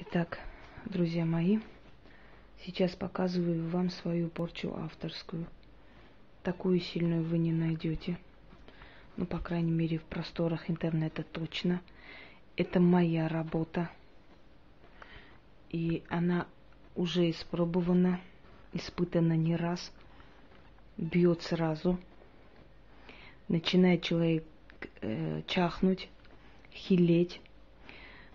Итак, друзья мои, сейчас показываю вам свою порчу авторскую. Такую сильную вы не найдете. Ну, по крайней мере, в просторах интернета точно. Это моя работа. И она уже испробована, испытана не раз. Бьет сразу. Начинает человек чахнуть, хилеть.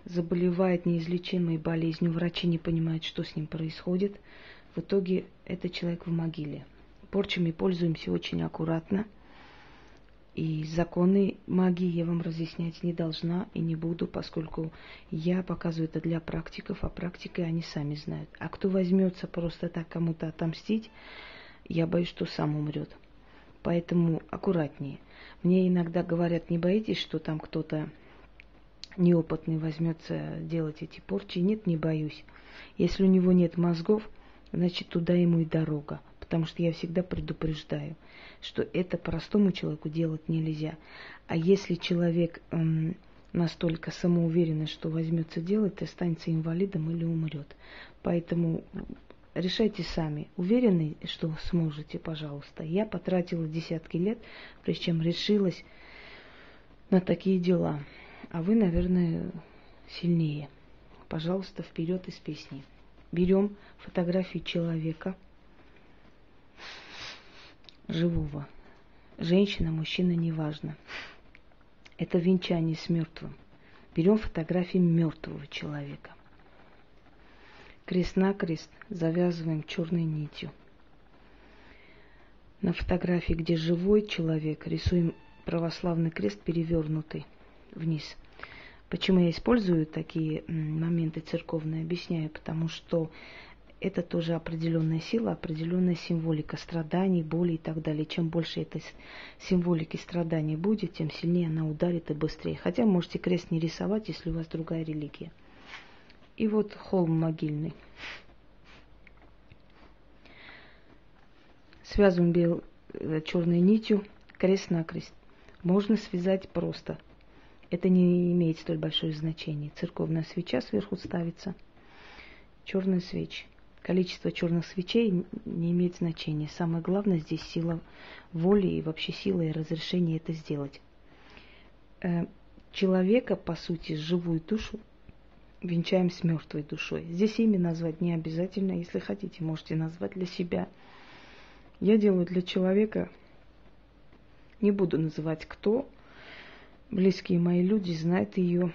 Заболевает неизлечимой болезнью. Врачи не понимают, что с ним происходит. В итоге этот человек в могиле. Порчами пользуемся очень аккуратно. И законы магии я вам разъяснять не должна и не буду, поскольку я показываю это для практиков, а практики они сами знают. А кто возьмется просто так кому-то отомстить, я боюсь, что сам умрет. Поэтому аккуратнее. Мне иногда говорят, не боитесь, что там кто-то неопытный возьмется делать эти порчи? Нет, не боюсь. Если у него нет мозгов, значит, туда ему и дорога. Потому что я всегда предупреждаю, что это простому человеку делать нельзя. А если человек настолько самоуверен, что возьмется делать, то станется инвалидом или умрет. Поэтому решайте сами. Уверены, что сможете, пожалуйста. Я потратила десятки лет, прежде чем решилась на такие дела. А вы, наверное, сильнее. Пожалуйста, вперед из песни. Берем фотографии человека. Живого. Женщина, мужчина, неважно. Это венчание с мертвым. Берем фотографии мертвого человека. Крест-накрест завязываем черной нитью. На фотографии, где живой человек, рисуем православный крест, перевернутый вниз. Почему я использую такие моменты церковные, объясняю, потому что это тоже определенная сила, определенная символика страданий, боли и так далее. Чем больше этой символики страданий будет, тем сильнее она ударит и быстрее. Хотя можете крест не рисовать, если у вас другая религия. И вот холм могильный. Связываем черной нитью, крест-накрест. Можно связать просто. Это не имеет столь большое значение. Церковная свеча сверху ставится. Черные свечи. Количество черных свечей не имеет значения. Самое главное здесь сила воли и вообще сила и разрешение это сделать. Человека, по сути, живую душу венчаем с мертвой душой. Здесь имя назвать не обязательно. Если хотите, можете назвать для себя. Я делаю для человека. Не буду называть кто. Близкие мои люди знают ее.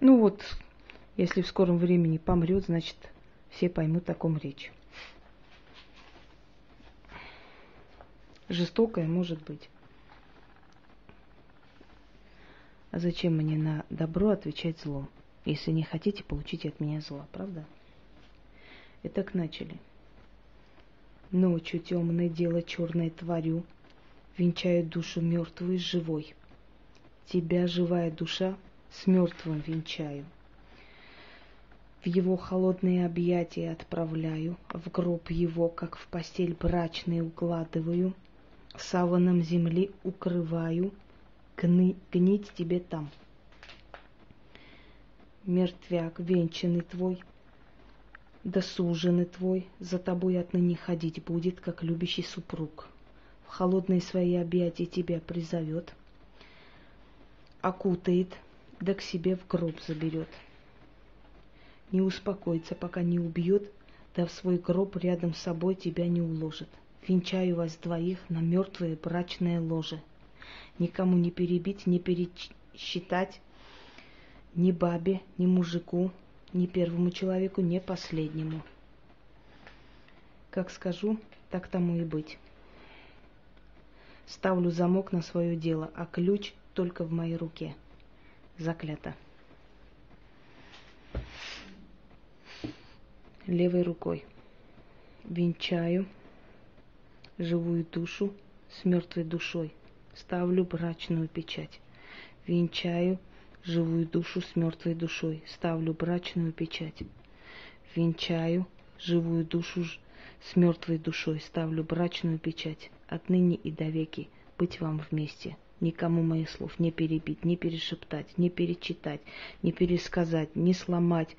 Ну вот, если в скором времени помрет, значит... Все поймут о таком речь. Жестокая может быть. А зачем мне на добро отвечать злом, если не хотите получить от меня зла, правда? Итак, начали. Ночью темное дело черное творю, венчаю душу мертвую и живой. Тебя, живая душа, с мертвым венчаю. В его холодные объятия отправляю, в гроб его, как в постель брачный, укладываю, саваном земли укрываю, гнить тебе там. Мертвяк венчанный твой, досуженный твой, за тобой отныне ходить будет, как любящий супруг. В холодные свои объятия тебя призовет, окутает, да к себе в гроб заберет. Не успокоится, пока не убьет, да в свой гроб рядом с собой тебя не уложит. Венчаю вас двоих на мертвое брачное ложе. Никому не перебить, не пересчитать, ни бабе, ни мужику, ни первому человеку, ни последнему. Как скажу, так тому и быть. Ставлю замок на свое дело, а ключ только в моей руке. Заклято. Левой рукой венчаю живую душу с мертвой душой. Ставлю брачную печать. Венчаю живую душу с мертвой душой. Ставлю брачную печать. Венчаю живую душу с мертвой душой. Ставлю брачную печать. Отныне и довеки быть вам вместе. Никому моих слов не перебить, не перешептать, не перечитать, не пересказать, не сломать.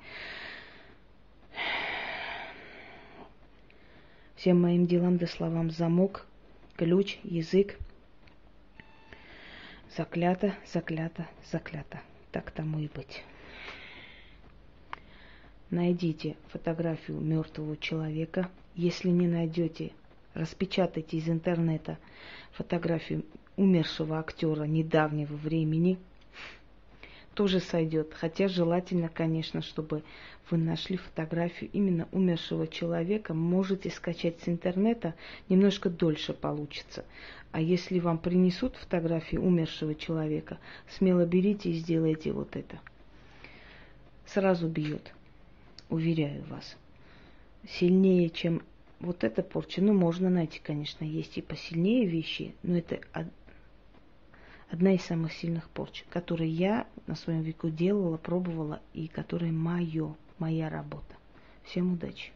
Всем моим делам да словам замок, ключ, язык. Заклято, заклято, заклято. Так тому и быть. Найдите фотографию мертвого человека. Если не найдете, распечатайте из интернета фотографию умершего актера недавнего времени. Тоже сойдет. Хотя желательно, конечно, чтобы вы нашли фотографию именно умершего человека. Можете скачать с интернета, немножко дольше получится. А если вам принесут фотографию умершего человека, смело берите и сделайте вот это. Сразу бьет. Уверяю вас. Сильнее, чем вот эта порча. Ну, можно найти, конечно, есть и посильнее вещи, но это одна из самых сильных порч, которые я на своем веку делала, пробовала, и которые моя работа. Всем удачи!